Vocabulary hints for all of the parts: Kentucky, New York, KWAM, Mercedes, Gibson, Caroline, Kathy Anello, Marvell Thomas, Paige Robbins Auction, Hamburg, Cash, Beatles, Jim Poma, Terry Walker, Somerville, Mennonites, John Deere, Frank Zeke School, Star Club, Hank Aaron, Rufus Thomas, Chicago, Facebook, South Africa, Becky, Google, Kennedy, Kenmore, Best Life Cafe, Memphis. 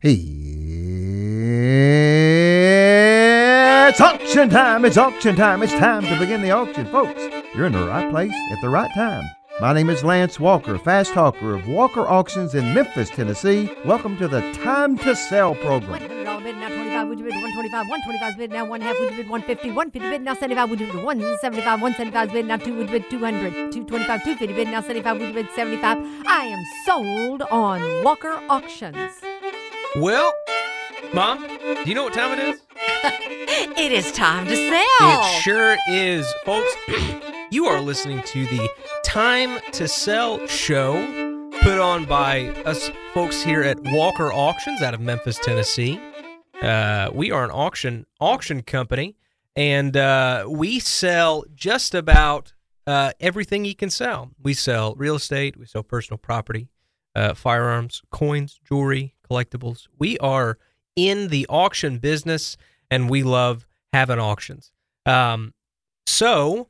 It's auction time, it's auction time, it's time to begin the auction, folks. You're in the right place at the right time. My name is Lance Walker, fast talker of Walker Auctions in Memphis, Tennessee. Welcome to the Time to Sell program. $100 bid, now 25, would you bid, 125, 125's bid, now one half, would you bid, 150, 150 bid, now 75, would you bid, 175, 175's bid, now two, would you bid, 200, 225, 250 bid, now 75, would you bid, 75. I am sold on Walker Auctions. Well, Mom, do you know what time it is? It is time to sell. It sure is, folks. You are listening to the Time to Sell show put on by us folks here at Walker Auctions out of Memphis, Tennessee. We are an auction company, and we sell just about everything you can sell. We sell real estate, we sell personal property, firearms, coins, jewelry, collectibles. We are in the auction business, and we love having auctions. So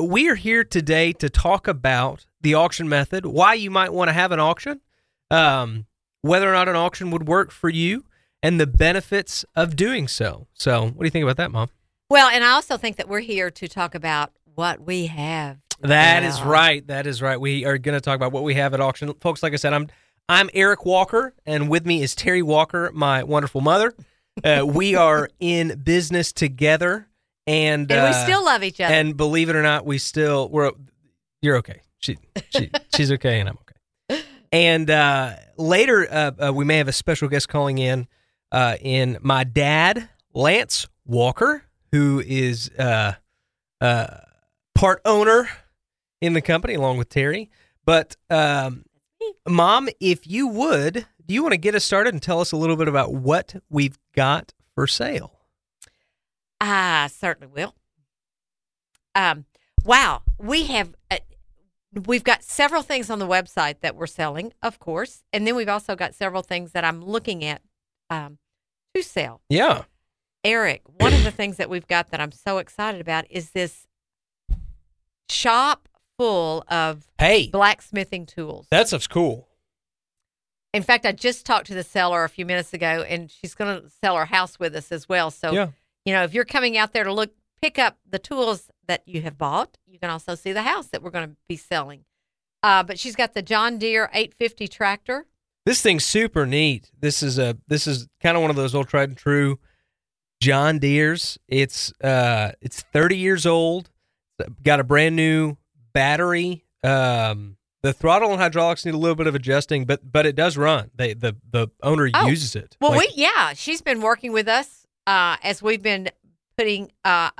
we are here today to talk about the auction method, why you might want to have an auction, whether or not an auction would work for you, and the benefits of doing so. So what do you think about that, Mom? Well, and I also think that we're here to talk about what we have. That is right. We are going to talk about what we have at auction. Folks, like I said, I'm Eric Walker, and with me is Terry Walker, my wonderful mother. We are in business together, and we still love each other. And believe it or not, you're okay. She's okay, and I'm okay. And later, we may have a special guest calling in my dad, Lance Walker, who is part owner in the company along with Terry, but. Mom, if you would, do you want to get us started and tell us a little bit about what we've got for sale? I certainly will. Wow. We've got several things on the website that we're selling, of course. And then we've also got several things that I'm looking at to sell. Yeah. Eric, one of the things that we've got that I'm so excited about is this shop full of blacksmithing tools. That's cool. In fact, I just talked to the seller a few minutes ago, and she's going to sell her house with us as well. So, You know, if you're coming out there to pick up the tools that you have bought, you can also see the house that we're going to be selling. But she's got the John Deere 850 tractor. This thing's super neat. This is kind of one of those old tried and true John Deeres. It's 30 years old. Got a brand new battery. The throttle and hydraulics need a little bit of adjusting, but it does run. The owner uses it. Well, she's been working with us as we've been putting up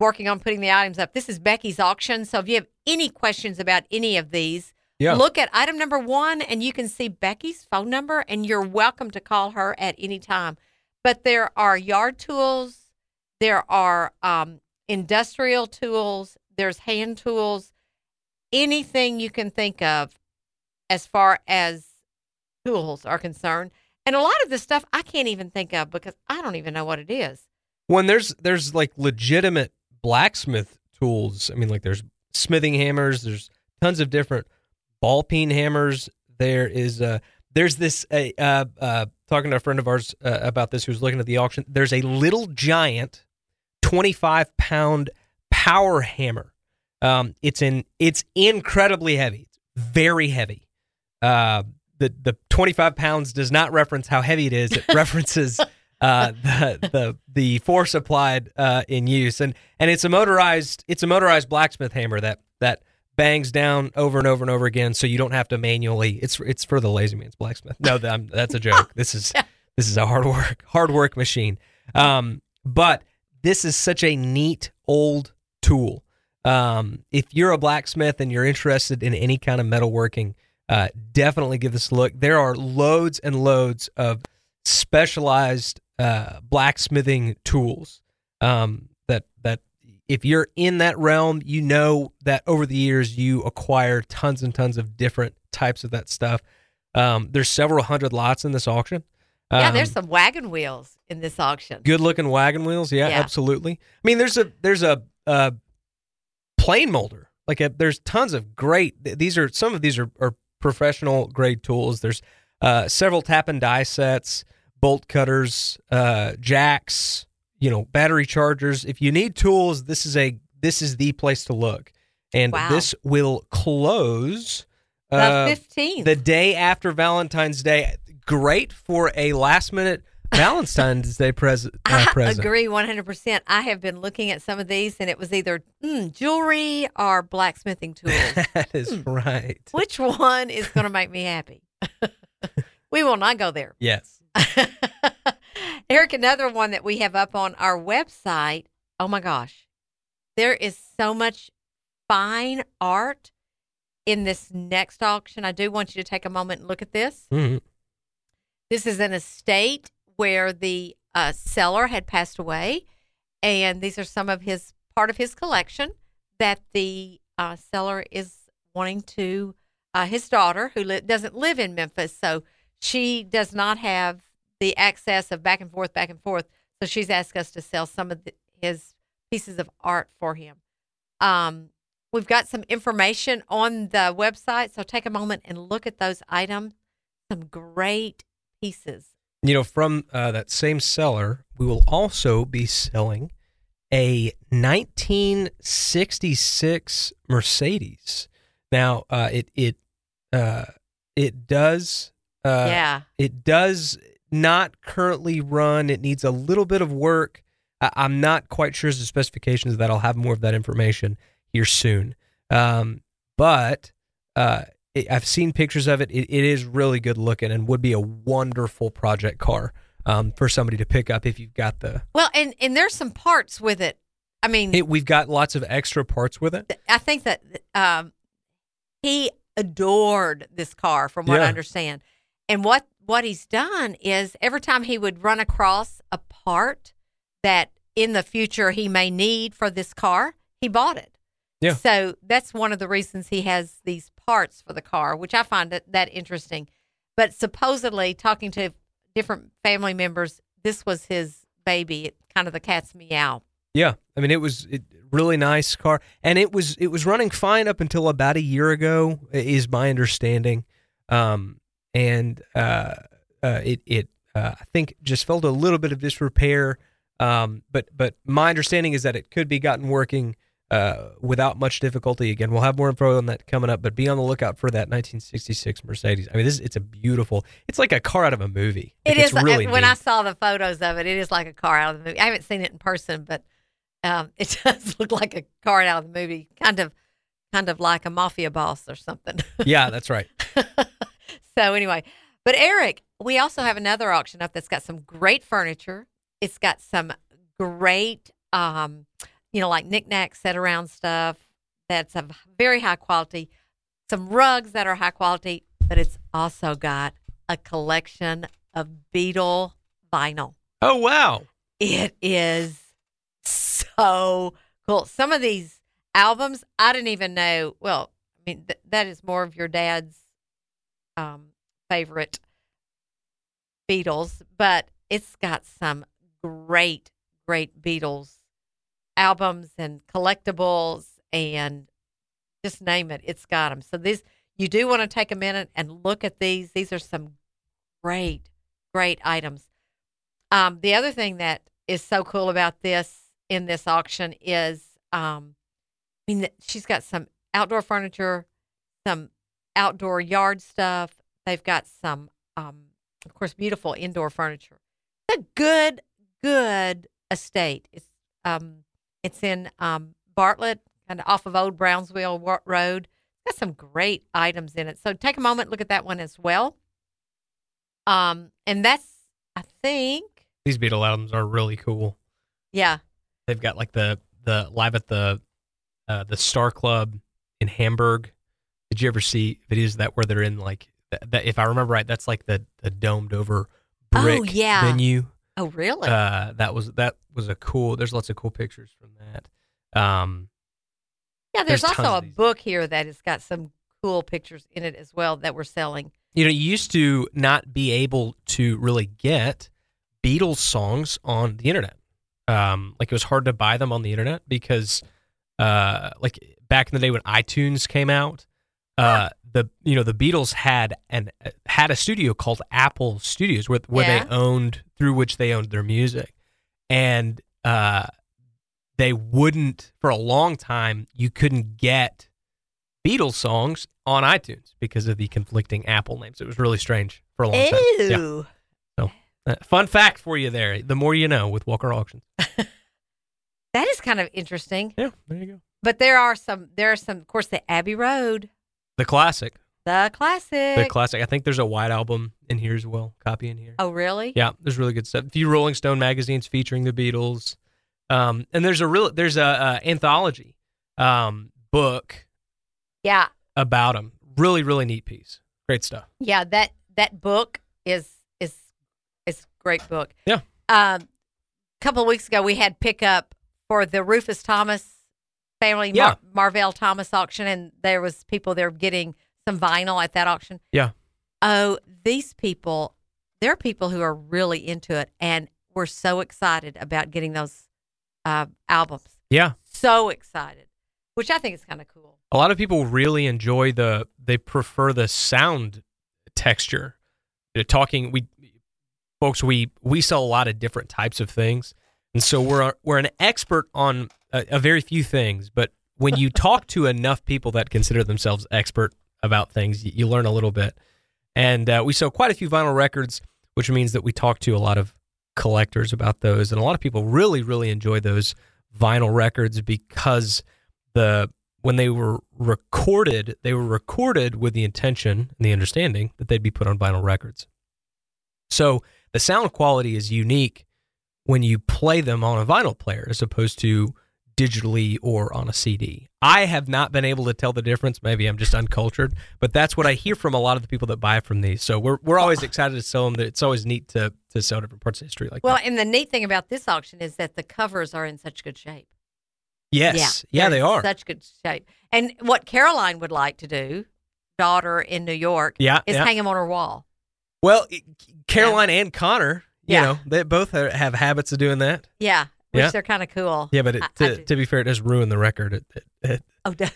working on putting the items up. This is Becky's auction, so if you have any questions about any of these, look at item number 1, and you can see Becky's phone number, and you're welcome to call her at any time. But there are yard tools, there are industrial tools. There's hand tools, anything you can think of as far as tools are concerned. And a lot of this stuff I can't even think of because I don't even know what it is. When there's like legitimate blacksmith tools, I mean, like there's smithing hammers, there's tons of different ball peen hammers. There's talking to a friend of ours about this who's looking at the auction, there's a little giant 25-pound power hammer. It's incredibly heavy. It's very heavy. The 25 pounds does not reference how heavy it is. It references the force applied in use. And it's a motorized blacksmith hammer that bangs down over and over and over again, so you don't have to manually. It's for the lazy man's blacksmith. No, that's a joke. This is a hard work machine. But this is such a neat old tool. If you're a blacksmith and you're interested in any kind of metalworking, definitely give this a look. There are loads and loads of specialized blacksmithing tools that if you're in that realm, you know that over the years you acquire tons and tons of different types of that stuff. There's several hundred lots in this auction. There's some wagon wheels in this auction. Good looking wagon wheels. Yeah, absolutely. I mean, there's a plane molder. These are some of these are professional grade tools. There's several tap and die sets, bolt cutters, jacks, you know, battery chargers. If you need tools, this is the place to look. And this will close the 15th, the day after Valentine's Day. Great for a last minute Valentine's Day present. I agree 100%. I have been looking at some of these, and it was either jewelry or blacksmithing tools. That is right. Which one is going to make me happy? We will not go there. Yes. Eric, another one that we have up on our website. Oh, my gosh. There is so much fine art in this next auction. I do want you to take a moment and look at this. Mm-hmm. This is an estate where the seller had passed away, and these are some of his part of his collection that the seller is wanting to his daughter, who doesn't live in Memphis, so she does not have the access of back and forth. So she's asked us to sell some of his pieces of art for him. We've got some information on the website, so take a moment and look at those items. Some great pieces. You know, from that same seller, we will also be selling a 1966 Mercedes. Now, it does not currently run. It needs a little bit of work. I'm not quite sure as the specifications of that. I'll have more of that information here soon. I've seen pictures of it. It is really good looking and would be a wonderful project car for somebody to pick up if you've got the... Well, and there's some parts with it. I mean... We've got lots of extra parts with it. I think that he adored this car, from what I understand. And what he's done is every time he would run across a part that in the future he may need for this car, he bought it. Yeah. So that's one of the reasons he has these parts for the car, which I find that interesting. But supposedly, talking to different family members, this was his baby. It kind of the cat's meow. Yeah, I mean, it was a really nice car, and it was running fine up until about a year ago, is my understanding. I think just felt a little bit of disrepair. But my understanding is that it could be gotten working without much difficulty. Again, we'll have more info on that coming up, but be on the lookout for that 1966 Mercedes. I mean, it's a beautiful, it's like a car out of a movie. It is. Really when neat. I saw the photos of it, it is like a car out of the movie. I haven't seen it in person, but it does look like a car out of the movie, kind of like a mafia boss or something. Yeah, that's right. So anyway, but Eric, we also have another auction up that's got some great furniture. It's got some great, like knickknacks, set around stuff that's of very high quality, some rugs that are high quality, but it's also got a collection of Beatle vinyl. Oh, wow. It is so cool. Some of these albums, I didn't even know. Well, I mean, that is more of your dad's favorite Beatles, but it's got some great, great Beatles albums and collectibles, and just name it, it's got them. So these, you do want to take a minute and look at these. These are some great, great items. The other thing that is so cool about this in this auction is, she's got some outdoor furniture, some outdoor yard stuff. They've got some, of course, beautiful indoor furniture. It's a good estate. It's in Bartlett, kind of off of Old Brownsville Road. Got some great items in it. So take a moment, look at that one as well. And that's, I think, these Beatle albums are really cool. Yeah, they've got like the live at the Star Club in Hamburg. Did you ever see videos of that where they're in like that? If I remember right, that's like the domed over brick venue. Oh, really? That was a cool, there's lots of cool pictures from that. There's also a book here that has got some cool pictures in it as well that we're selling. You know, you used to not be able to really get Beatles songs on the internet. It was hard to buy them on the internet because back in the day when iTunes came out, the Beatles had a studio called Apple Studios where they owned, through which they owned their music. And they wouldn't, for a long time, you couldn't get Beatles songs on iTunes because of the conflicting Apple names. It was really strange for a long time. Ew. Yeah. So, fun fact for you there. The more you know with Walker Auctions. That is kind of interesting. Yeah, there you go. But there are some, of course, the Abbey Road. The classic. I think there's a White Album in here as well. Copy in here. Oh, really? Yeah, there's really good stuff. A few Rolling Stone magazines featuring the Beatles. And there's a anthology book. Yeah. About them. Really, really neat piece. Great stuff. Yeah, that book is a great book. Yeah. A couple of weeks ago, we had pickup for the Rufus Thomas family, yeah. Marvell Thomas auction, and there was people there getting some vinyl at that auction. Yeah. Oh, these people, there are people who are really into it, and we're so excited about getting those albums. Yeah. So excited, which I think is kind of cool. A lot of people really enjoy they prefer the sound texture. They're talking, we sell a lot of different types of things, and so we're an expert on a very few things, but when you talk to enough people that consider themselves expert about things, you learn a little bit. And we sell quite a few vinyl records, which means that we talk to a lot of collectors about those. And a lot of people really, really enjoy those vinyl records because when they were recorded with the intention and the understanding that they'd be put on vinyl records. So the sound quality is unique when you play them on a vinyl player as opposed to digitally or on a CD. I have not been able to tell the difference. Maybe I'm just uncultured, but that's what I hear from a lot of the people that buy from these. So we're always excited to sell them. It's always neat to sell different parts of history like that. Well, and the neat thing about this auction is that the covers are in such good shape. Yes. Yeah, they are. Such good shape. And what Caroline would like to do, daughter in New York, is hang them on her wall. Well, Caroline and Connor, you know, they both have habits of doing that. Yeah. Which they're kind of cool. Yeah, but to be fair, it does ruin the record.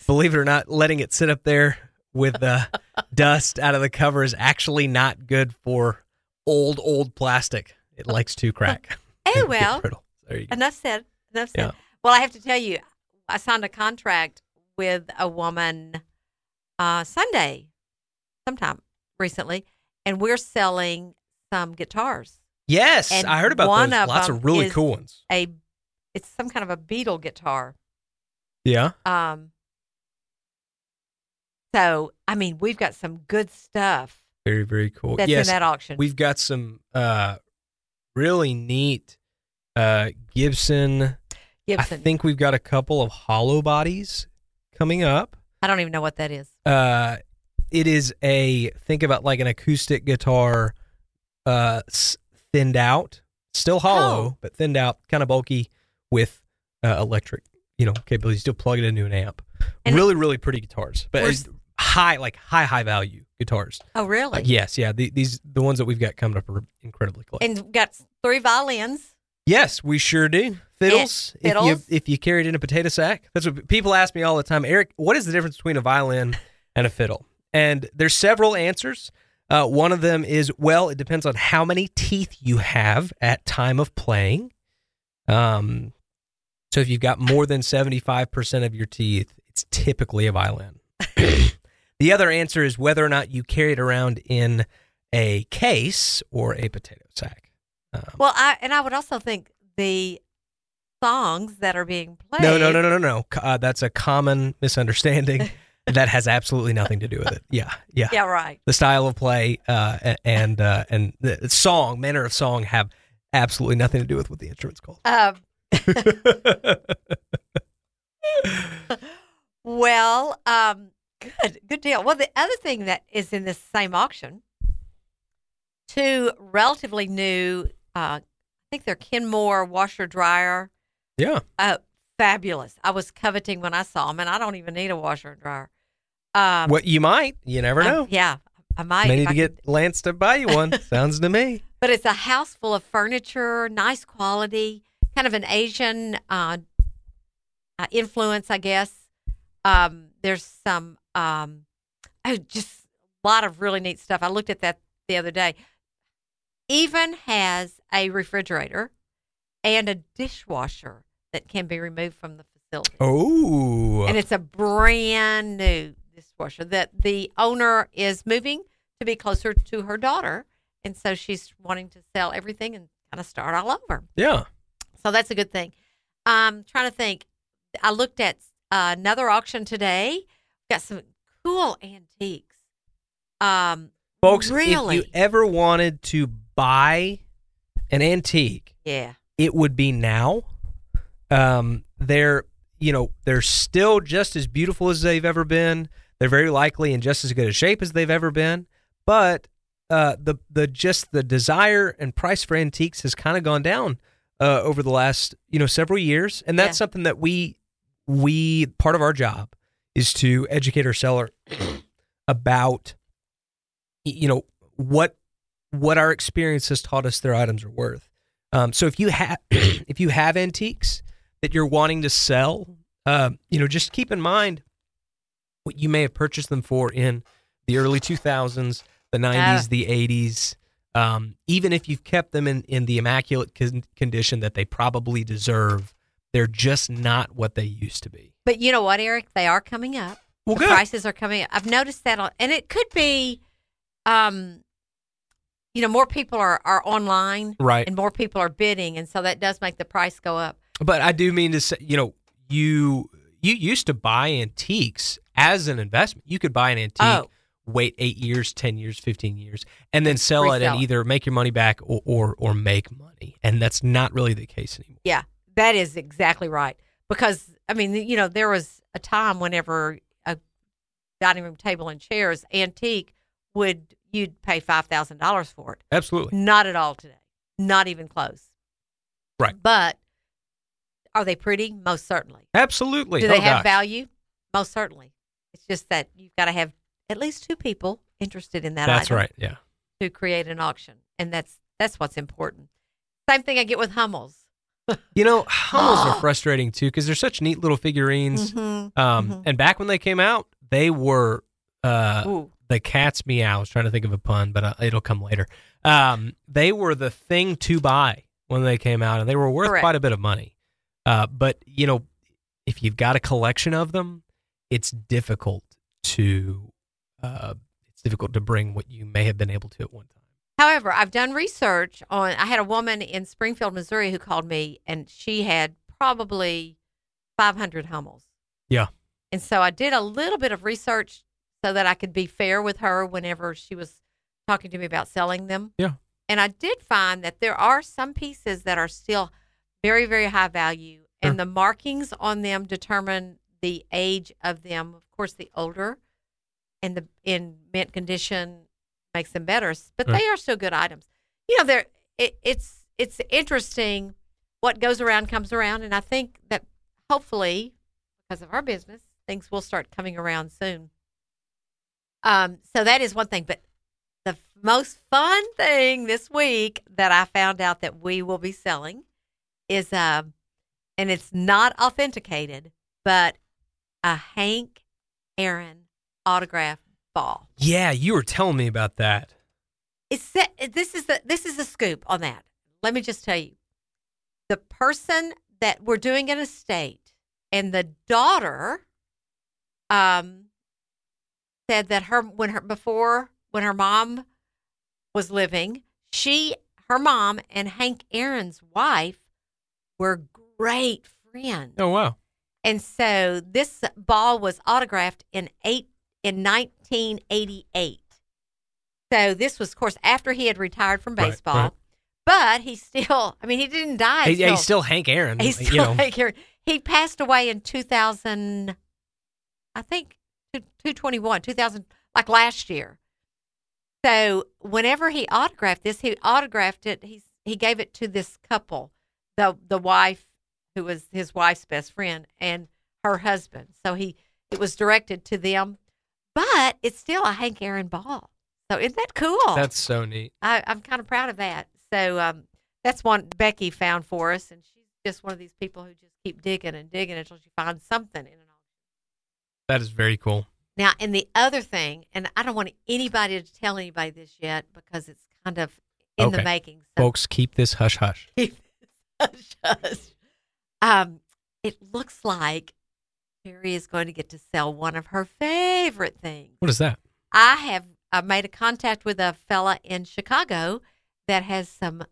Believe it or not, letting it sit up there with dust out of the cover is actually not good for old plastic. It likes to crack. Oh, well. There you go. Enough said. Yeah. Well, I have to tell you, I signed a contract with a woman sometime recently, and we're selling some guitars. Yes, and I heard about those. Lots of really cool ones. It's some kind of a Beatle guitar. Yeah. So, I mean, we've got some good stuff. Very, very cool. That's in that auction. We've got some really neat Gibson. I think we've got a couple of hollow bodies coming up. I don't even know what that is. It is think about like an acoustic guitar, thinned out, still hollow, but thinned out, kind of bulky with electric, capabilities. Still plug it into an amp. And really, really pretty guitars, but high value guitars. Oh, really? Yes, yeah. The ones that we've got coming up are incredibly close. And we've got 3 violins. Yes, we sure do. Fiddles. If you carry it in a potato sack. That's what people ask me all the time. Eric, what is the difference between a violin and a fiddle? And there's several answers. One of them is, well, it depends on how many teeth you have at time of playing. So if you've got more than 75% of your teeth, it's typically a violin. The other answer is whether or not you carry it around in a case or a potato sack. I would also think the songs that are being played. No. That's a common misunderstanding. That has absolutely nothing to do with it. Yeah. Yeah, right. The style of play and the song, manner of song, have absolutely nothing to do with what the instrument's called. Well, good deal. Well, the other thing that is in this same auction, 2 relatively new, I think they're Kenmore washer dryer. Yeah. Fabulous. I was coveting when I saw them, and I don't even need a washer and dryer. You might. You never know. Yeah, I might. May need to get Lance to buy you one. Sounds to me. But it's a house full of furniture, nice quality, kind of an Asian influence, I guess. There's some just a lot of really neat stuff. I looked at that the other day. Even has a refrigerator and a dishwasher that can be removed from the facility. Oh. And it's a brand new dishwasher that the owner is moving to be closer to her daughter. And so she's wanting to sell everything and kind of start all over. Yeah. So that's a good thing. I'm trying to think. I looked at another auction today. Got some cool antiques. Folks, really? If you ever wanted to buy an antique, yeah, it would be now. They're still just as beautiful as they've ever been. They're very likely in just as good a shape as they've ever been. But the desire and price for antiques has kind of gone down over the last several years, and that's something that we part of our job is to educate our seller about. What our experience has taught us their items are worth. So if you have antiques that you're wanting to sell, just keep in mind what you may have purchased them for in the early 2000s, the 90s, the 80s. Even if you've kept them in the immaculate condition that they probably deserve, they're just not what they used to be. But you know what, Eric? They are coming up. Well, the prices are coming up. I've noticed that, and it could be. More people are online, right? And more people are bidding, and so that does make the price go up. But I do mean to say, you used to buy antiques as an investment. You could buy an antique, wait 8 years, 10 years, 15 years, and then sell it and either make your money back or make money. And that's not really the case anymore. Yeah, that is exactly right. Because there was a time whenever a dining room table and chairs antique you'd pay $5,000 for it. Absolutely. Not at all today. Not even close. Right. But are they pretty? Most certainly. Absolutely. Do they have value? Most certainly. It's just that you've got to have at least two people interested in that item. That's right, yeah. To create an auction. And that's what's important. Same thing I get with Hummels. Hummels are frustrating, too, because they're such neat little figurines. Mm-hmm. And back when they came out, they were... The cat's meow. I was trying to think of a pun, but it'll come later. They were the thing to buy when they came out, and they were worth quite a bit of money. But if you've got a collection of them, it's difficult to bring what you may have been able to at one time. However, I've done research on. I had a woman in Springfield, Missouri, who called me, and she had probably 500 Hummels. Yeah, and so I did a little bit of research. So that I could be fair with her whenever she was talking to me about selling them. Yeah. And I did find that there are some pieces that are still very, very high value. Sure. And the markings on them determine the age of them. Of course, the older and the in mint condition makes them better. But they are still good items. It's interesting what goes around comes around. And I think that hopefully, because of our business, things will start coming around soon. So that is one thing, but the most fun thing this week that I found out that we will be selling is, and it's not authenticated, but a Hank Aaron autograph ball. Yeah, you were telling me about that. This is the scoop on that. Let me just tell you, the person that we're doing an estate and the daughter, said that when her mom was living, her mom and Hank Aaron's wife were great friends. Oh wow! And so this ball was autographed in 1988. So this was, of course, after he had retired from baseball, but he still. I mean, he didn't die. He's still Hank Aaron. He's still Hank Aaron. He passed away in 2000, I think. 2000, like last year. So whenever he autographed this, he gave it to this couple, the wife who was his wife's best friend and her husband. So it was directed to them, but it's still a Hank Aaron ball. So isn't that cool? That's so neat. I'm kind of proud of that. So that's one Becky found for us, and she's just one of these people who just keep digging and digging until she finds something in an. That is very cool. Now, and the other thing, and I don't want anybody to tell anybody this yet because it's kind of in the making. So folks, keep this hush-hush. Keep this hush-hush. It looks like Terry is going to get to sell one of her favorite things. What is that? I made a contact with a fella in Chicago that has some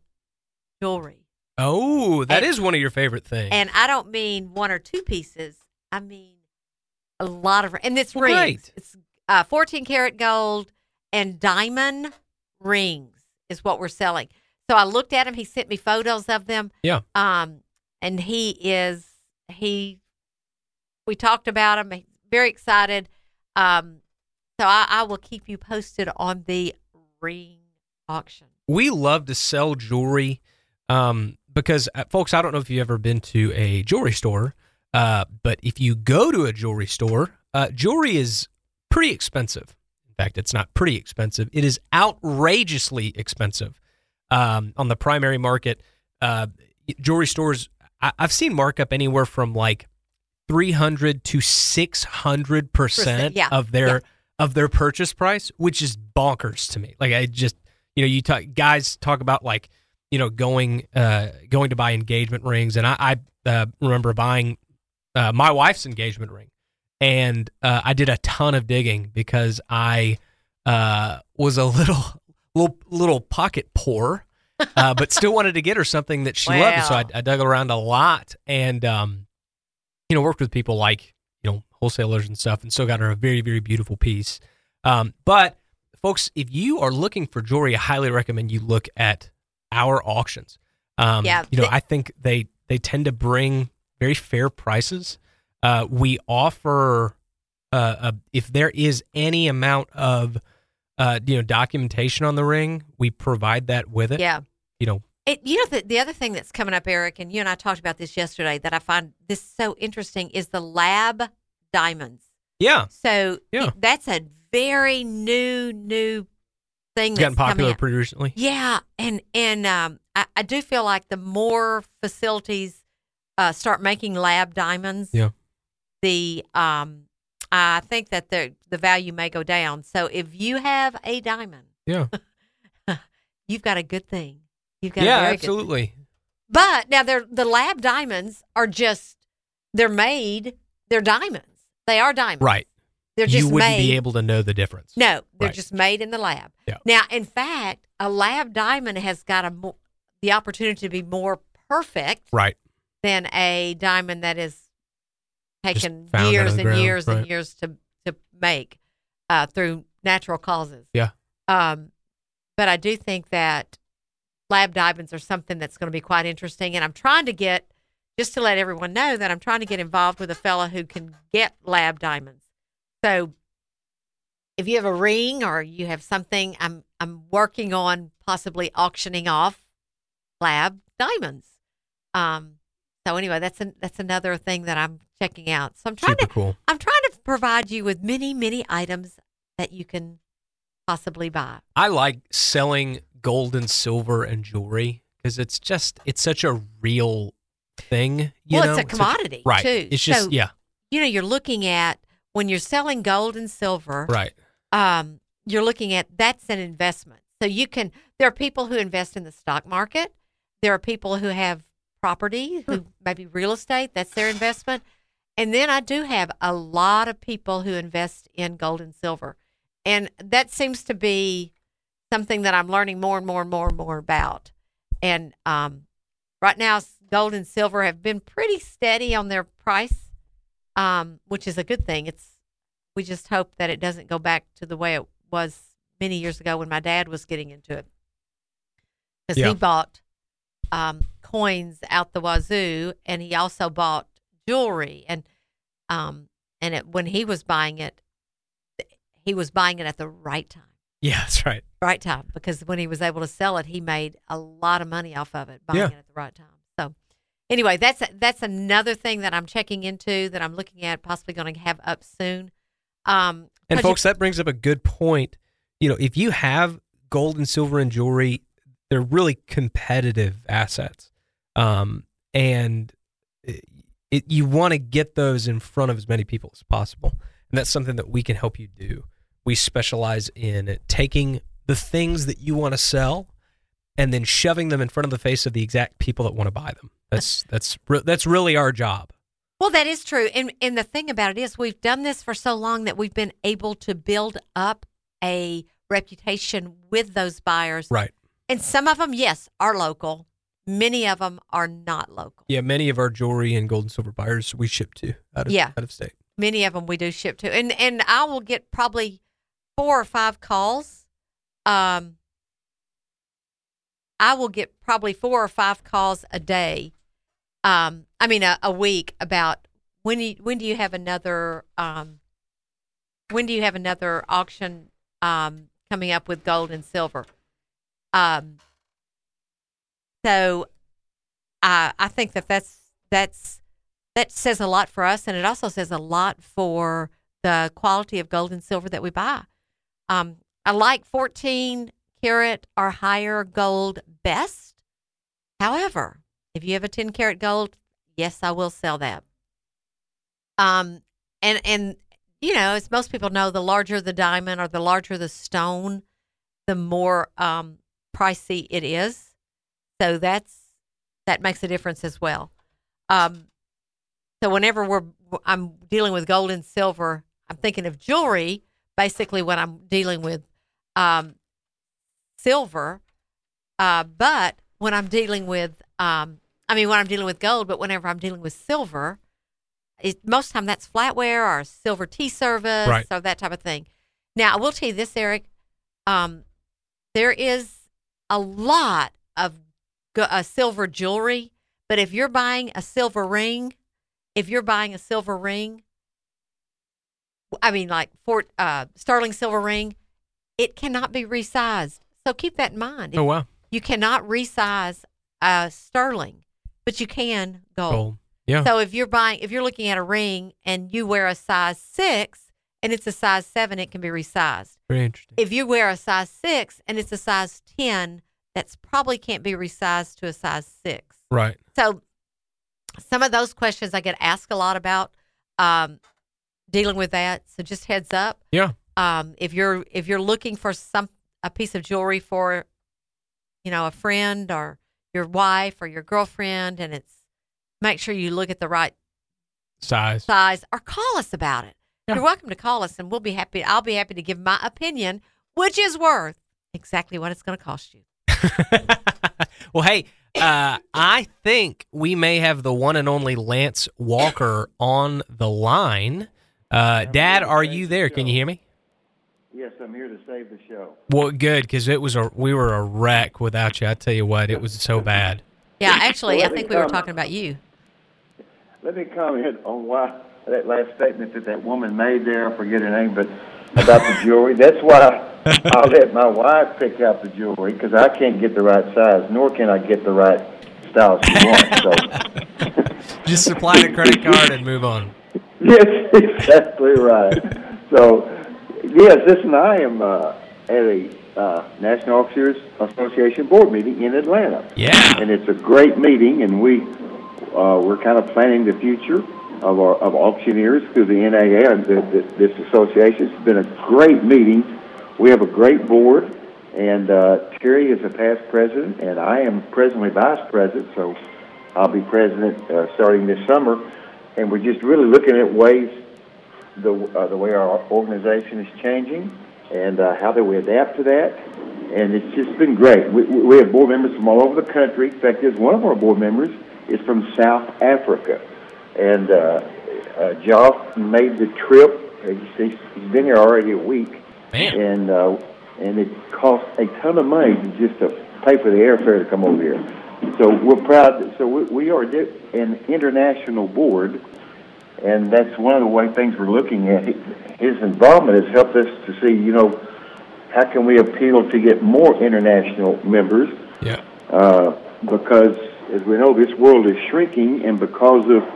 jewelry. Oh, that is one of your favorite things. And I don't mean one or two pieces. I mean a lot of, and it's rings. Great. It's 14 karat gold and diamond rings is what we're selling. So I looked at him. He sent me photos of them. Yeah. And we talked about him. He's very excited. So I will keep you posted on the ring auction. We love to sell jewelry because, folks, I don't know if you've ever been to a jewelry store, but if you go to a jewelry store, jewelry is pretty expensive. In fact, it's not pretty expensive. It is outrageously expensive on the primary market. Jewelry stores, I've seen markup anywhere from like 300 to 600% of their purchase price, which is bonkers to me. Like I just, you guys talk about like, going to buy engagement rings. And I remember buying my wife's engagement ring, and I did a ton of digging because I was a little pocket poor, but still wanted to get her something that she loved. So I dug around a lot and, worked with people like, wholesalers and stuff, and still got her a very, very beautiful piece. But folks, if you are looking for jewelry, I highly recommend you look at our auctions. I think they tend to bring very fair prices. We offer, if there is any amount of, documentation on the ring, we provide that with it. Yeah. The other thing that's coming up, Eric, and you and I talked about this yesterday that I find this so interesting is the lab diamonds. Yeah. So that's a very new thing that's gotten popular pretty recently. Yeah. And I do feel like the more facilities start making lab diamonds, I think that the value may go down. So if you have a diamond, you've got a good thing. You've got a very good thing. But now the lab diamonds are just, they're diamonds. They are diamonds. Right. They're just made. You wouldn't be able to know the difference. No, they're just made in the lab. Yeah. Now, in fact, a lab diamond has got the opportunity to be more perfect than a diamond that is taken years and years and years to make through natural causes. Yeah. But I do think that lab diamonds are something that's going to be quite interesting, and I'm trying to get, just to let everyone know that I'm trying to get involved with a fella who can get lab diamonds. So if you have a ring or you have something, I'm working on possibly auctioning off lab diamonds. So anyway, that's another thing that I'm checking out. So I'm trying to provide you with many, many items that you can possibly buy. I like selling gold and silver and jewelry because it's such a real thing. It's a commodity too. It's just, you're looking at, when you're selling gold and silver, you're looking at, that's an investment. So there are people who invest in the stock market. There are people who have property, who maybe real estate, that's their investment. And then I do have a lot of people who invest in gold and silver. And that seems to be something that I'm learning more and more and more and more about. And, right now, gold and silver have been pretty steady on their price, which is a good thing. We just hope that it doesn't go back to the way it was many years ago when my dad was getting into it. Because he bought coins out the wazoo, and he also bought jewelry. And when he was buying it, he was buying it at the right time. Yeah, that's right. Right time, because when he was able to sell it, he made a lot of money off of it, buying it at the right time. So anyway, that's another thing that I'm checking into, that I'm looking at, possibly going to have up soon. And folks, that brings up a good point. If you have gold and silver and jewelry, they're really competitive assets. And you want to get those in front of as many people as possible. And that's something that we can help you do. We specialize in taking the things that you want to sell and then shoving them in front of the face of the exact people that want to buy them. That's really our job. Well, that is true. And the thing about it is we've done this for so long that we've been able to build up a reputation with those buyers. Right. And some of them, yes, are local. Many of them are not local. Yeah, many of our jewelry and gold and silver buyers we ship to out of state. Many of them we do ship to. And I will get probably 4 or 5 calls. I will get probably 4 or 5 calls a day. a week about when do you have another auction coming up with gold and silver. So I think that says a lot for us, and it also says a lot for the quality of gold and silver that we buy. I like 14 carat or higher gold best. However, if you have a 10 karat gold, yes, I will sell that. And you know, as most people know, the larger the diamond or the larger the stone, the more pricey it is. So that makes a difference as well. So whenever I'm dealing with gold and silver, I'm thinking of jewelry basically when I'm dealing with silver. But when I'm dealing with when I'm dealing with gold, but whenever I'm dealing with silver, most of the time that's flatware or silver tea service, right, or that type of thing. Now, I will tell you this, Eric. There is a lot of silver jewelry, but if you're buying a silver ring, sterling silver ring, it cannot be resized. So keep that in mind. Oh, wow. You cannot resize sterling, but you can gold. Yeah. So if you're looking at a ring and you wear a size 6 and it's a size 7, it can be resized. Very interesting. If you wear a size 6 and it's a size 10, that's probably can't be resized to a size 6. Right. So some of those questions I get asked a lot about dealing with that. So just heads up. Yeah. If you're looking for a piece of jewelry for, you know, a friend or your wife or your girlfriend, and make sure you look at the right size, or call us about it. Yeah. You're welcome to call us, and I'll be happy to give my opinion, which is worth exactly what it's going to cost you. Well, hey, I think we may have the one and only Lance Walker on the line. Dad, are you there? Can you hear me? Yes, I'm here to save the show. Well, good, because we were a wreck without you. I tell you what, it was so bad. Yeah, actually, I think we were talking about you. Let me comment on why that last statement that woman made there, I forget her name, but about the jewelry. That's why I let my wife pick out the jewelry, because I can't get the right size, nor can I get the right style she wants. So. Just supply the credit card and move on. Yes, exactly right. So, yes, listen, I am at a National Auctioneers Association board meeting in Atlanta. Yeah. And it's a great meeting, and we're kind of planning the future of auctioneers through the NAA and this association. It's been a great meeting. We have a great board, and Terry is a past president, and I am presently vice president, so I'll be president starting this summer. And we're just really looking at ways the way our organization is changing, and how do we adapt to that? And it's just been great. We have board members from all over the country. In fact, there's one of our board members is from South Africa, and Joff made the trip. He's been here already a week, man. And it cost a ton of money just to pay for the airfare to come over here. So we're proud. So we are an international board. And that's one of the way things we're looking at. His involvement has helped us to see, you know, how can we appeal to get more international members? Yeah. Because, as we know, this world is shrinking, and because of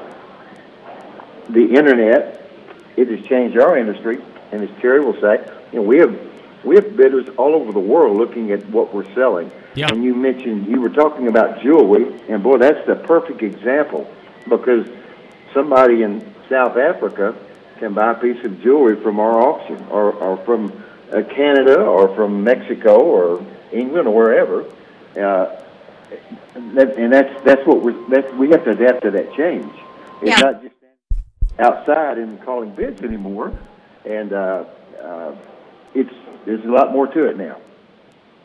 the internet, it has changed our industry. And as Terry will say, you know, we have bidders all over the world looking at what we're selling. Yeah. And you were talking about jewelry, and boy, that's the perfect example, because somebody in South Africa can buy a piece of jewelry from our auction, or from Canada, or from Mexico, or England, or wherever. And that's what we have to adapt to that change. It's not just outside and calling bids anymore, and there's a lot more to it now.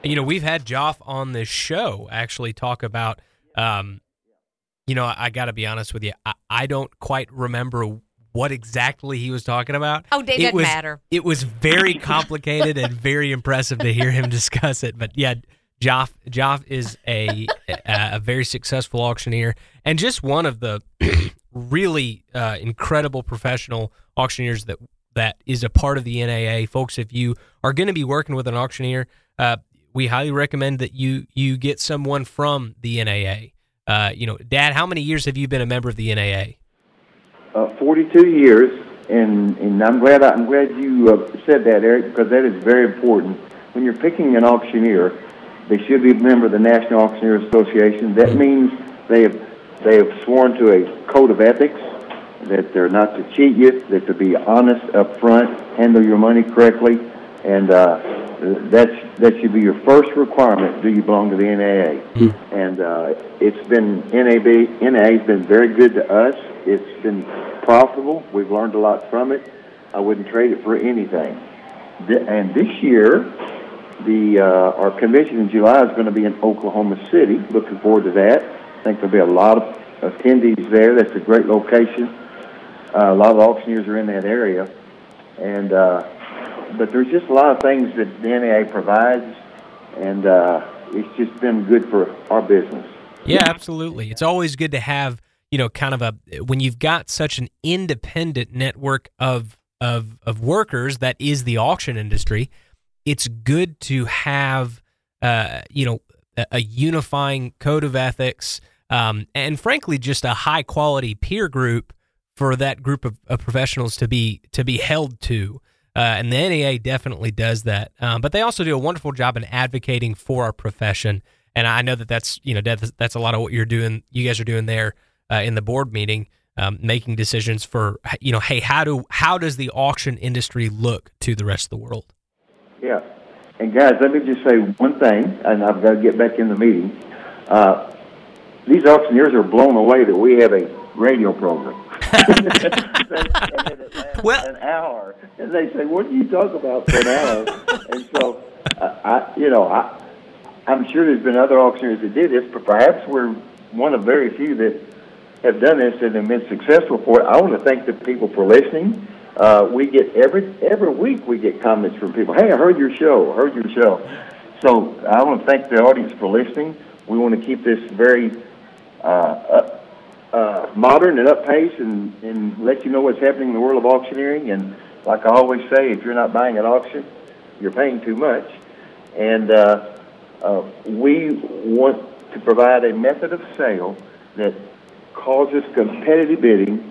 You know, we've had Joff on this show actually talk about. You know, I got to be honest with you. I don't quite remember what exactly he was talking about. Oh, it doesn't matter. It was very complicated and very impressive to hear him discuss it. But yeah, Joff is a very successful auctioneer and just one of the really incredible professional auctioneers that is a part of the NAA. Folks, if you are going to be working with an auctioneer, we highly recommend that you get someone from the NAA. You know, Dad, how many years have you been a member of the NAA? 42 years, and I'm glad you said that, Eric, because that is very important. When you're picking an auctioneer, they should be a member of the National Auctioneers Association. That means they have sworn to a code of ethics, that they're not to cheat you, that to be honest up front, handle your money correctly, and that should be your first requirement. Do you belong to the NAA? Mm-hmm. And it's been NAA's been very good to us. It's been profitable. We've learned a lot from it. I wouldn't trade it for anything. And this year, our convention in July is going to be in Oklahoma City. Looking forward to that. I think there'll be a lot of attendees there. That's a great location. A lot of auctioneers are in that area, and. But there's just a lot of things that the NAA provides, and it's just been good for our business. Yeah, absolutely. It's always good to have, you know, kind of when you've got such an independent network of workers that is the auction industry, it's good to have, you know, a unifying code of ethics, and frankly, just a high quality peer group for that group of professionals to be held to. And the NAA definitely does that. But they also do a wonderful job in advocating for our profession. And I know that's a lot of what you're doing. You guys are doing there in the board meeting, making decisions for, you know, hey, how does the auction industry look to the rest of the world? Yeah. And guys, let me just say one thing, and I've got to get back in the meeting. These auctioneers are blown away that we have a radio program. Well, an hour, and they say, "What do you talk about for an hour?" And so, I'm sure there's been other auctioneers that did this, but perhaps we're one of very few that have done this and have been successful for it. I want to thank the people for listening. We get every week we get comments from people. Hey, I heard your show. So I want to thank the audience for listening. We want to keep this very modern and up-paced and let you know what's happening in the world of auctioneering. And like I always say, if you're not buying at auction, you're paying too much. And we want to provide a method of sale that causes competitive bidding,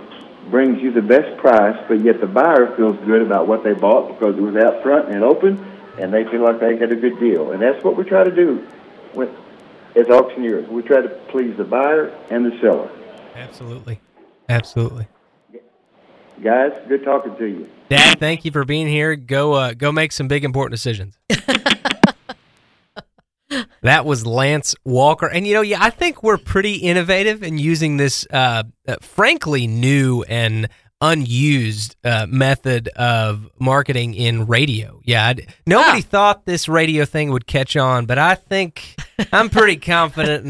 brings you the best price, but yet the buyer feels good about what they bought because it was out front and open, and they feel like they had a good deal. And that's what we try to do as auctioneers. We try to please the buyer and the seller. Absolutely. Guys, good talking to you. Dad, thank you for being here. Go make some big, important decisions. That was Lance Walker. And, you know, yeah, I think we're pretty innovative in using this, frankly, new and unused method of marketing in radio. Yeah, nobody thought this radio thing would catch on, but I think I'm pretty confident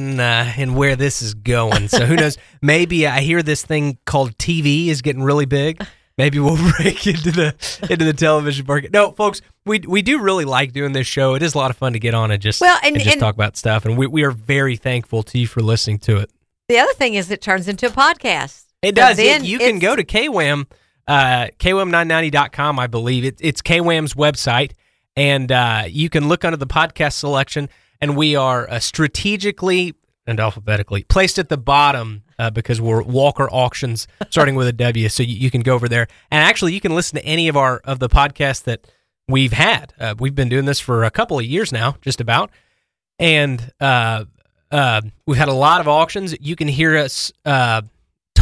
in where this is going. So who knows? Maybe I hear this thing called TV is getting really big. Maybe we'll break into the television market. No, folks, we do really like doing this show. It is a lot of fun to get on and just talk about stuff. And we are very thankful to you for listening to it. The other thing is it turns into a podcast. It does. You can go to KWAM, KWAM990.com, I believe. It's KWAM's website, and you can look under the podcast selection, and we are strategically and alphabetically placed at the bottom because we're Walker Auctions, starting with a W, so you can go over there. And actually, you can listen to any of the podcasts that we've had. We've been doing this for a couple of years now, just about, and we've had a lot of auctions. You can hear us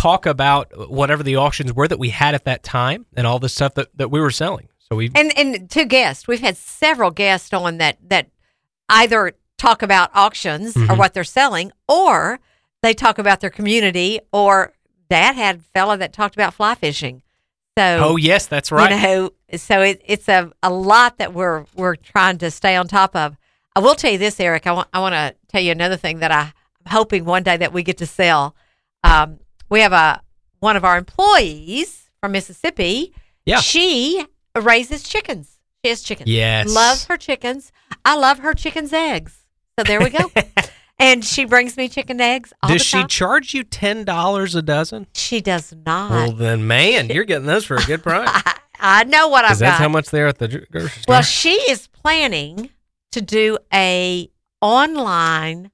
talk about whatever the auctions were that we had at that time and all the stuff that we were selling. So we and two guests. We've had several guests on that either talk about auctions mm-hmm. or what they're selling, or they talk about their community, or Dad had a fella that talked about fly fishing. So, oh, yes, that's right. You know, so it's a lot that we're trying to stay on top of. I will tell you this, Eric. I want to tell you another thing that I'm hoping one day that we get to sell. We have one of our employees from Mississippi. Yeah. She raises chickens. She has chickens. Yes. Loves her chickens. I love her chicken's eggs. So there we go. And she brings me chicken eggs all the time. Does she charge you $10 a dozen? She does not. Well, then, man, you're getting those for a good price. I know what I've got. Because that's how much they are at the grocery store. Well, she is planning to do a online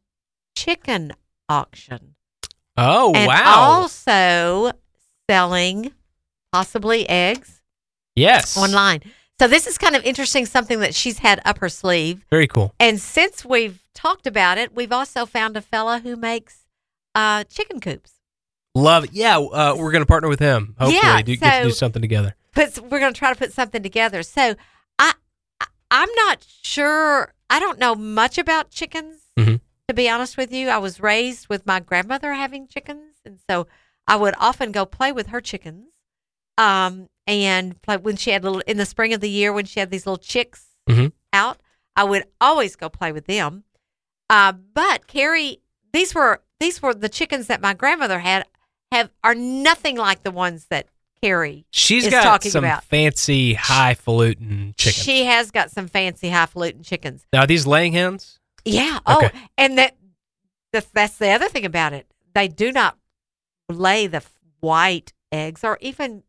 chicken auction. Oh, and wow. Also selling possibly eggs. Yes. Online. So this is kind of interesting, something that she's had up her sleeve. Very cool. And since we've talked about it, we've also found a fella who makes chicken coops. Love it. Yeah, we're going to partner with him. Hopefully, get to do something together. But we're going to try to put something together. So I'm not sure. I don't know much about chickens, mm-hmm. to be honest with you. I was raised with my grandmother having chickens, and so I would often go play with her chickens. And like when she had little in the spring of the year, when she had these little chicks mm-hmm. out, I would always go play with them. But Carrie, these were the chickens that my grandmother had are nothing like the ones that Carrie is talking about. Fancy highfalutin chickens. She has got some fancy highfalutin chickens. Now, are these laying hens? Yeah. Okay. Oh, and that's the other thing about it. They do not lay the white eggs or even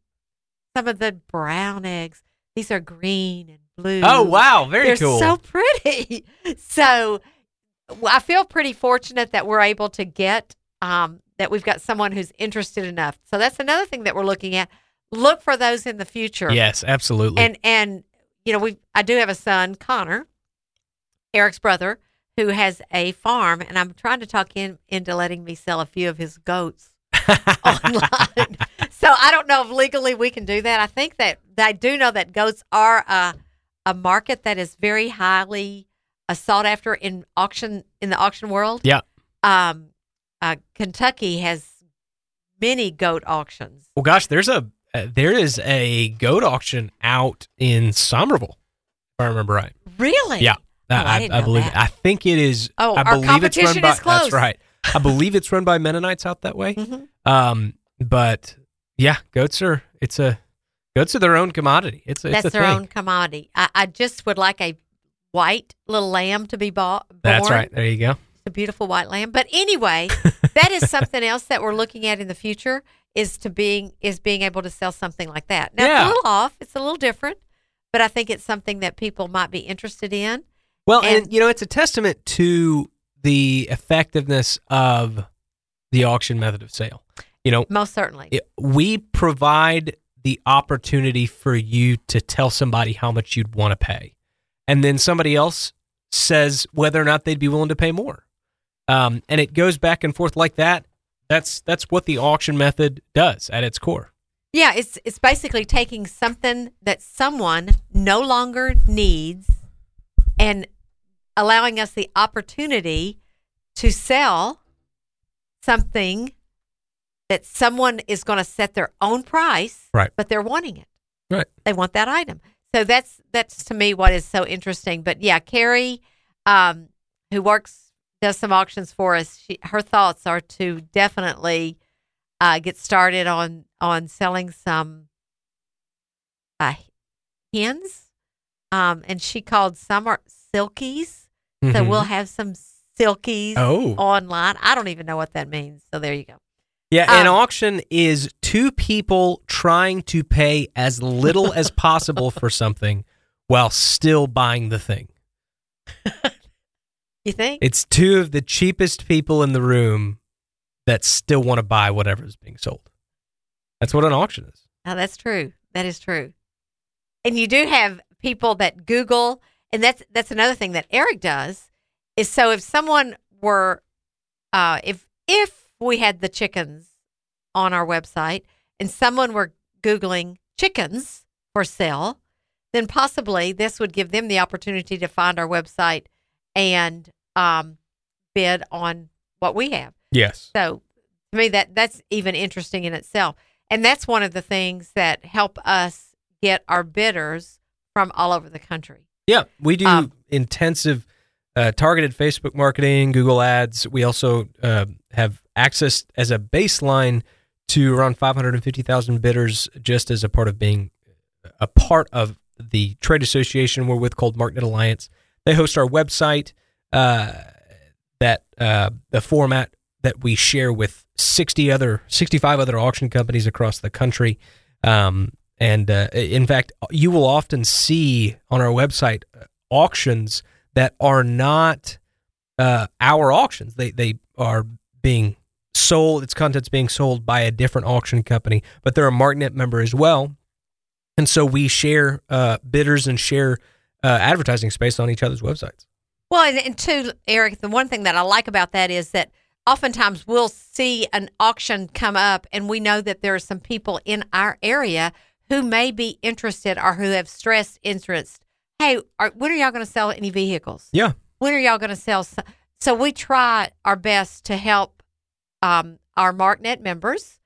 some of the brown eggs. These are green and blue. Oh, wow. Very cool. They're so pretty. So I feel pretty fortunate that we're able to get, that we've got someone who's interested enough. So that's another thing that we're looking at. Look for those in the future. Yes, absolutely. And you know, I do have a son, Connor, Eric's brother, who has a farm, and I'm trying to talk him into letting me sell a few of his goats online. So I don't know if legally we can do that. I think that I do know that goats are a market that is very highly sought after in the auction world. Yeah. Kentucky has many goat auctions. Well, gosh, there is a goat auction out in Somerville, if I remember right. Really? Yeah. I believe that. I think it is. Oh, I believe our competition it's run by, is close. That's right. I believe it's run by Mennonites out that way. Mm-hmm. But yeah, goats are their own commodity. It's their own commodity. I just would like a white little lamb to be born. That's right. There you go. It's a beautiful white lamb. But anyway, that is something else that we're looking at in the future is being able to sell something like that. Now It's a little off. It's a little different, but I think it's something that people might be interested in. Well, and you know, it's a testament to the effectiveness of the auction method of sale. You know, most certainly. We provide the opportunity for you to tell somebody how much you'd want to pay. And then somebody else says whether or not they'd be willing to pay more. And it goes back and forth like that. That's what the auction method does at its core. Yeah, it's basically taking something that someone no longer needs and allowing us the opportunity to sell something that someone is going to set their own price, right, but they're wanting it. Right. They want that item. So that's to me what is so interesting. But yeah, Carrie, who does some auctions for us, her thoughts are to definitely get started on selling some hens. And she called some are silkies. Mm-hmm. So we'll have some silkies online. I don't even know what that means. So there you go. Yeah, an auction is two people trying to pay as little as possible for something while still buying the thing. You think? It's two of the cheapest people in the room that still want to buy whatever is being sold. That's what an auction is. Oh, that's true. That is true. And you do have people that Google, and that's another thing that Eric does, is so if someone were, if we had the chickens on our website and someone were Googling chickens for sale, then possibly this would give them the opportunity to find our website and bid on what we have. Yes. So to me, that's even interesting in itself. And that's one of the things that help us get our bidders from all over the country. Yeah, we do intensive targeted Facebook marketing, Google ads. We also have access as a baseline to around 550,000 bidders just as a part of being a part of the trade association we're with called Market Alliance. They host our website, the format that we share with 65 other auction companies across the country. And in fact, you will often see on our website auctions that are not our auctions. They are being sold, its content's being sold by a different auction company, but they're a MarketNet member as well. And so we share bidders and share advertising space on each other's websites. Well, and too, Eric, the one thing that I like about that is that oftentimes we'll see an auction come up and we know that there are some people in our area who may be interested or who have stressed interest. Hey, when are y'all going to sell any vehicles? Yeah. When are y'all going to sell? So we try our best to help our MarketNet members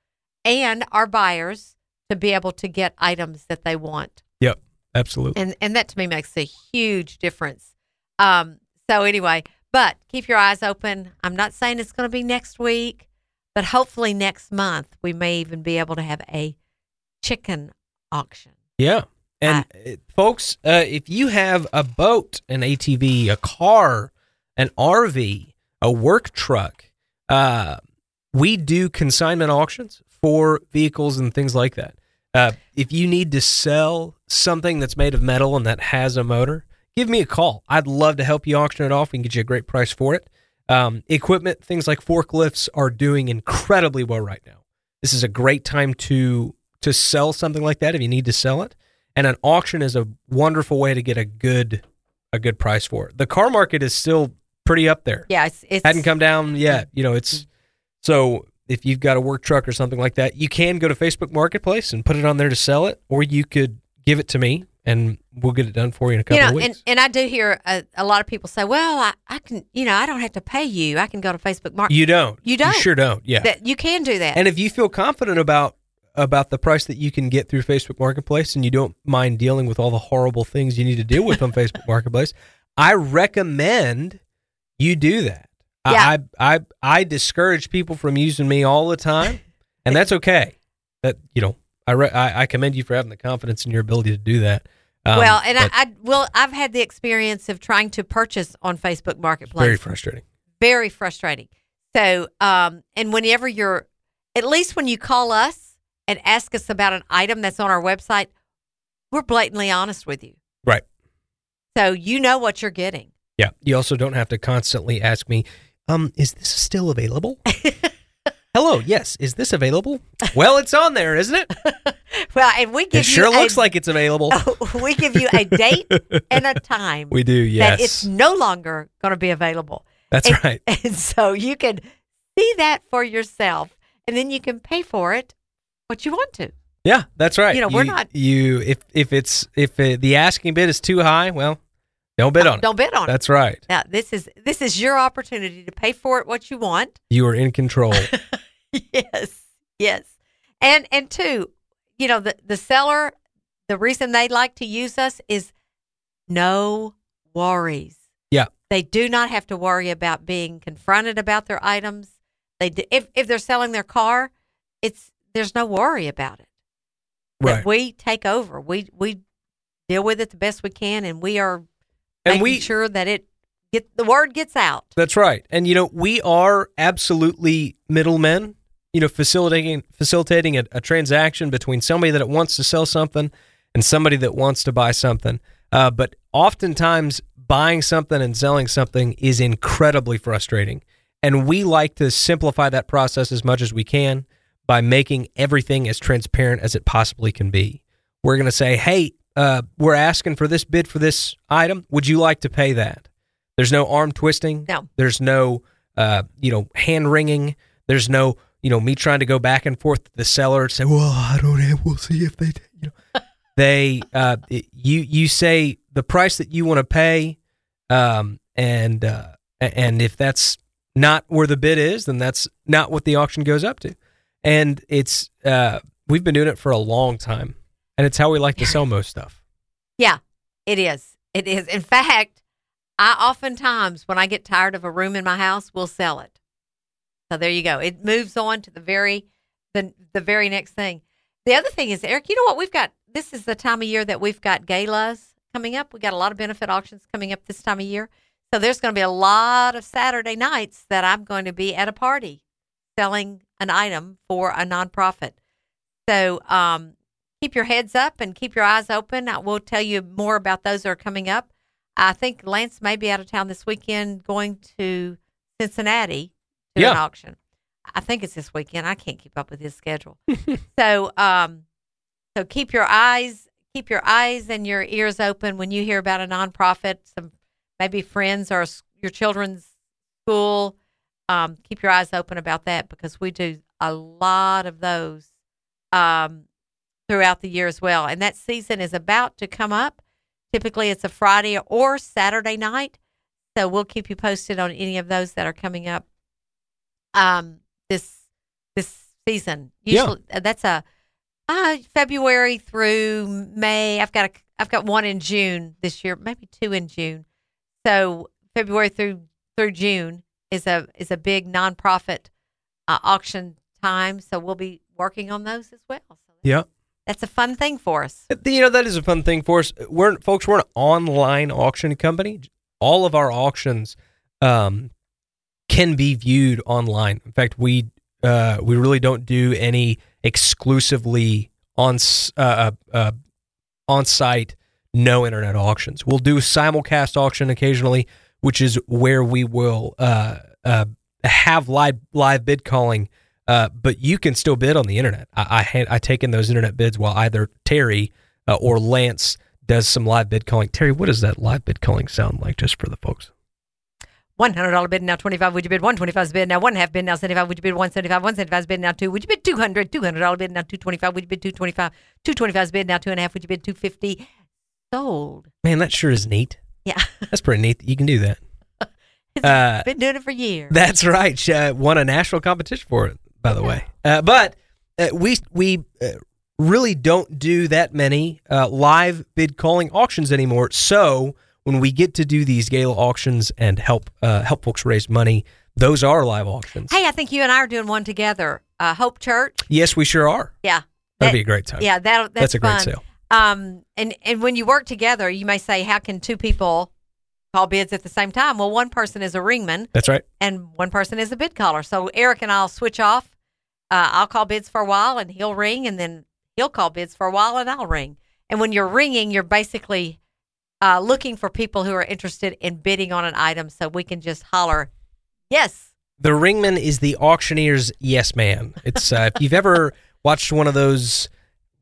and our buyers to be able to get items that they want. Yep, absolutely. And that to me makes a huge difference. So anyway, but keep your eyes open. I'm not saying it's going to be next week, but hopefully next month we may even be able to have a chicken auction. Yeah. And folks, if you have a boat, an ATV, a car, an RV, a work truck, we do consignment auctions for vehicles and things like that. If you need to sell something that's made of metal and that has a motor, give me a call. I'd love to help you auction it off. We can get you a great price for it. Equipment, things like forklifts are doing incredibly well right now. This is a great time to sell something like that if you need to sell it. And an auction is a wonderful way to get a good price for it. The car market is still pretty up there. Yeah, it hadn't come down yet. You know, so if you've got a work truck or something like that, you can go to Facebook Marketplace and put it on there to sell it, or you could give it to me and we'll get it done for you in a couple of weeks. And I do hear a lot of people say, well, I can, you know, I don't have to pay you. I can go to Facebook Marketplace. You don't. You sure don't. Yeah. You can do that. And if you feel confident about the price that you can get through Facebook Marketplace and you don't mind dealing with all the horrible things you need to deal with on Facebook Marketplace, I recommend you do that. Yeah. I discourage people from using me all the time, and that's okay. That, you know, I commend you for having the confidence in your ability to do that. I've had the experience of trying to purchase on Facebook Marketplace. Very frustrating. Very frustrating. So, and whenever at least when you call us and ask us about an item that's on our website, we're blatantly honest with you. Right. So you know what you're getting. Yeah. You also don't have to constantly ask me, is this still available? Hello, yes. Is this available? Well, it's on there, isn't it? Well, and we give it you... It sure looks like it's available. We give you a date and a time. We do, yes. That it's no longer going to be available. That's right. And so you can see that for yourself, and then you can pay for it what you want to. Yeah, that's right. You know, we're not... You, if the asking bid is too high, well, don't bid on it. Don't bid on it. That's right. Now, this is your opportunity to pay for it what you want. You are in control. Yes, yes. And two, you know, the seller, the reason they like to use us is no worries. Yeah. They do not have to worry about being confronted about their items. They do, if they're selling their car, there's no worry about it. Right. We take over. We deal with it the best we can, and we are making sure that the word gets out. That's right. And, you know, we are absolutely middlemen, you know, facilitating a transaction between somebody that wants to sell something and somebody that wants to buy something. But oftentimes buying something and selling something is incredibly frustrating. And we like to simplify that process as much as we can by making everything as transparent as it possibly can be. We're going to say, hey, we're asking for this bid for this item. Would you like to pay that? There's no arm twisting. No. There's no, hand wringing. There's no, you know, me trying to go back and forth to the seller and say, well, I don't have, we'll see if they, you know, they, you say the price that you want to pay. And if that's not where the bid is, then that's not what the auction goes up to. And it's, we've been doing it for a long time, and it's how we like to sell most stuff. Yeah, it is. It is. In fact, I oftentimes, when I get tired of a room in my house, will sell it. So there you go. It moves on to the very next thing. The other thing is, Eric, you know what we've got? This is the time of year that we've got galas coming up. We got a lot of benefit auctions coming up this time of year. So there's going to be a lot of Saturday nights that I'm going to be at a party selling an item for a nonprofit. So keep your heads up and keep your eyes open. I will tell you more about those that are coming up. I think Lance may be out of town this weekend going to Cincinnati to an auction. I think it's this weekend. I can't keep up with his schedule. So keep your eyes and your ears open when you hear about a nonprofit, some maybe friends or your children's school. Keep your eyes open about that, because we do a lot of those throughout the year as well. And that season is about to come up. Typically it's a Friday or Saturday night. So we'll keep you posted on any of those that are coming up this season. Usually that's a February through May. I've got one in June this year, maybe two in June. So February through June is a big nonprofit auction time. So we'll be working on those as well. So that's a fun thing for us. You know, that is a fun thing for us. We're an online auction company. All of our auctions can be viewed online. In fact, we really don't do any exclusively on-site, no internet auctions. We'll do simulcast auction occasionally, which is where we will have live bid calling. But you can still bid on the internet. I take in those internet bids while either Terry or Lance does some live bid calling. Terry, what does that live bid calling sound like, just for the folks? $100 bid now, 25. Would you bid 125? Bid now 1.5. Bid now 75. Would you bid 175? 175 bid now 2. Would you bid 200? $200 bid now 225. Would you bid 225? 225 bid now 2.5. Would you bid 250? Sold. Man, that sure is neat. Yeah, that's pretty neat. You can do that. Been doing it for years. That's right. She won a national competition for it, by the way. But we really don't do that many live bid calling auctions anymore. So when we get to do these gala auctions and help folks raise money, those are live auctions. Hey, I think you and I are doing one together. Hope Church. Yes, we sure are. Yeah. That'd be a great time. Yeah, that's a fun. Great sale. And when you work together, you may say, how can two people call bids at the same time? Well, one person is a ringman. That's right. And one person is a bid caller. So Eric and I'll switch off. I'll call bids for a while and he'll ring, and then he'll call bids for a while and I'll ring. And when you're ringing, you're basically looking for people who are interested in bidding on an item, so we can just holler, yes. The ringman is the auctioneer's yes man. It's if you've ever watched one of those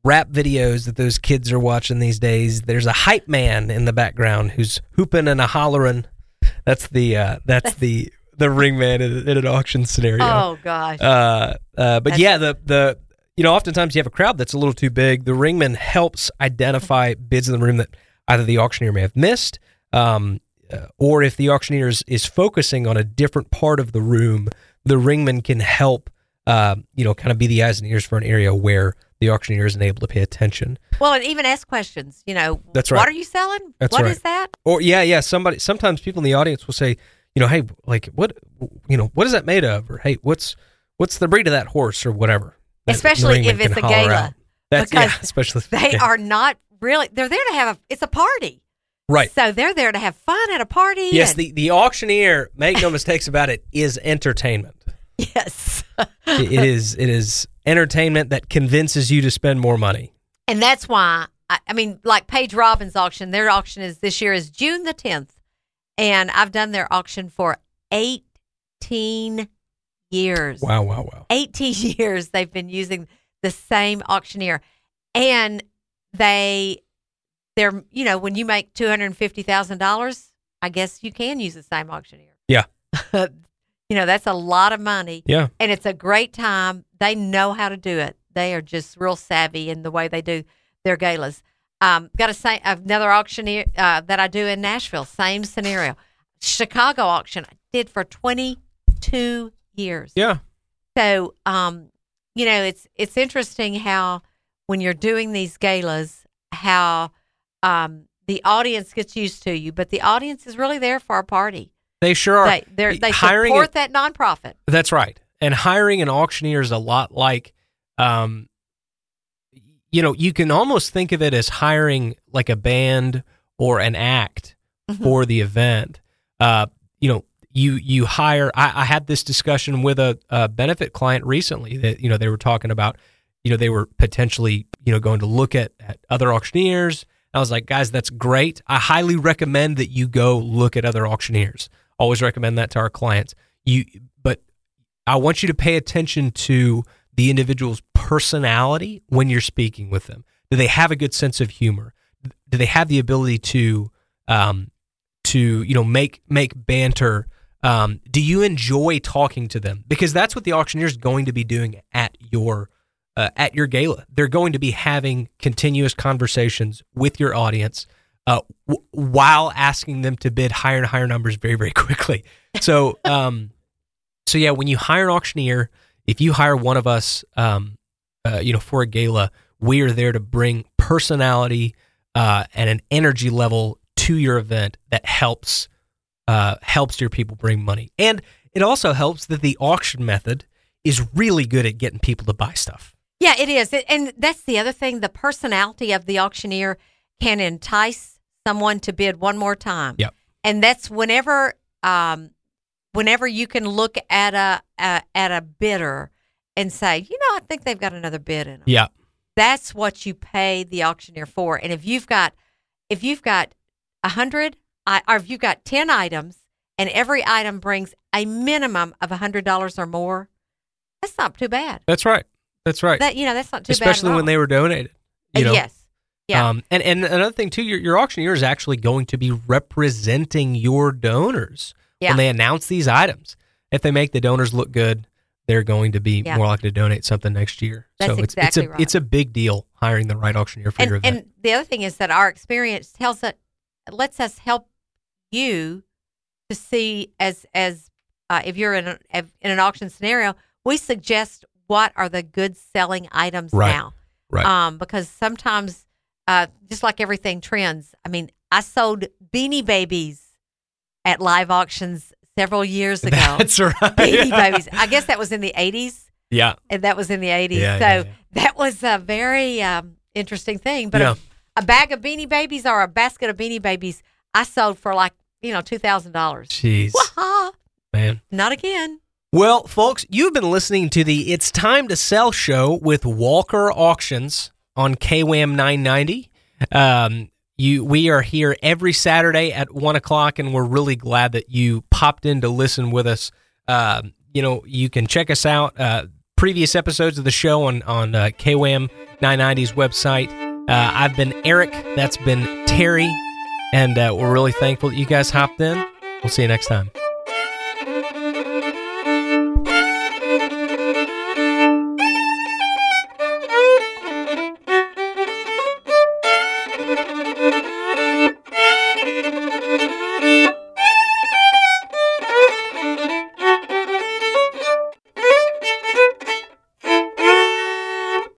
rap videos that those kids are watching these days, there's a hype man in the background who's hooping and a hollering. That's the the ring man in an auction scenario. Oh gosh. But that's... the you know, oftentimes you have a crowd that's a little too big. The ringman helps identify bids in the room that either the auctioneer may have missed, or if the auctioneer is focusing on a different part of the room, the ringman can help kind of be the eyes and ears for an area where the auctioneer isn't able to pay attention. Well, and even ask questions, you know. That's right. What are you selling? That's what right. is that? Or sometimes people in the audience will say, you know, hey, like what is that made of? Or hey, what's the breed of that horse or whatever? Especially if it's a gala. Especially they are not really, they're there to have it's a party. Right. So they're there to have fun at a party. Yes, the auctioneer, make no mistakes about it, is entertainment. Yes. It is entertainment that convinces you to spend more money. And that's why, like Paige Robbins' auction, their auction is this year is June the 10th. And I've done their auction for 18 years. Wow. 18 years they've been using the same auctioneer. And they're, you know, when you make $250,000, I guess you can use the same auctioneer. Yeah. You know, that's a lot of money. Yeah. And it's a great time. They know how to do it. They are just real savvy in the way they do their galas. Got to say, another auctioneer that I do in Nashville, same scenario. Chicago auction I did for 22 years. Yeah. So, you know, it's interesting how when you're doing these galas, how the audience gets used to you, but the audience is really there for a party. They sure are. They support that nonprofit. That's right. And hiring an auctioneer is a lot like, you know, you can almost think of it as hiring like a band or an act for the event. You know, you hire. I had this discussion with a benefit client recently that, you know, they were talking about, you know, they were potentially, you know, going to look at other auctioneers. I was like, guys, that's great. I highly recommend that you go look at other auctioneers. Always recommend that to our clients. But I want you to pay attention to the individual's personality when you're speaking with them. Do they have a good sense of humor? Do they have the ability to you know, make banter? Do you enjoy talking to them? Because that's what the auctioneer is going to be doing at your gala. They're going to be having continuous conversations with your audience while asking them to bid higher and higher numbers very, very quickly. So, so yeah, when you hire an auctioneer, if you hire one of us, you know, for a gala, we are there to bring personality and an energy level to your event that helps your people bring money. And it also helps that the auction method is really good at getting people to buy stuff. Yeah, it is. And that's the other thing. The personality of the auctioneer can entice someone to bid one more time. Yep. And that's whenever you can look at a bidder and say, you know, I think they've got another bid in them. Yeah. That's what you pay the auctioneer for. And if you've got 100 or if you've got 10 items and every item brings a minimum of $100 or more, that's not too bad. That's right. That's right. That's not too bad. Especially when they were donated. You know? Yes. Yeah. And another thing, too, your auctioneer is actually going to be representing your donors when they announce these items. If they make the donors look good, they're going to be more likely to donate something next year. That's so right. It's a big deal hiring the right auctioneer for your event. And the other thing is that our experience lets us help you to see as if you're in an auction scenario. We suggest what are the good selling items now. Right. Because sometimes, just like everything, trends. I mean, I sold Beanie Babies at live auctions several years ago. That's right. Beanie Babies. I guess that was in the 80s. Yeah. And that was in the 80s. Yeah, that was a very interesting thing. But a bag of Beanie Babies or a basket of Beanie Babies, I sold for like, you know, $2,000. Jeez. Wah-ha! Man. Not again. Well, folks, you've been listening to the It's Time to Sell show with Walker Auctions on KWAM 990. We are here every Saturday at 1 o'clock, and we're really glad that you popped in to listen with us. You know, you can check us out, previous episodes of the show on KWAM 990's website. I've been Eric, that's been Terry, and we're really thankful that you guys hopped in. We'll see you next time.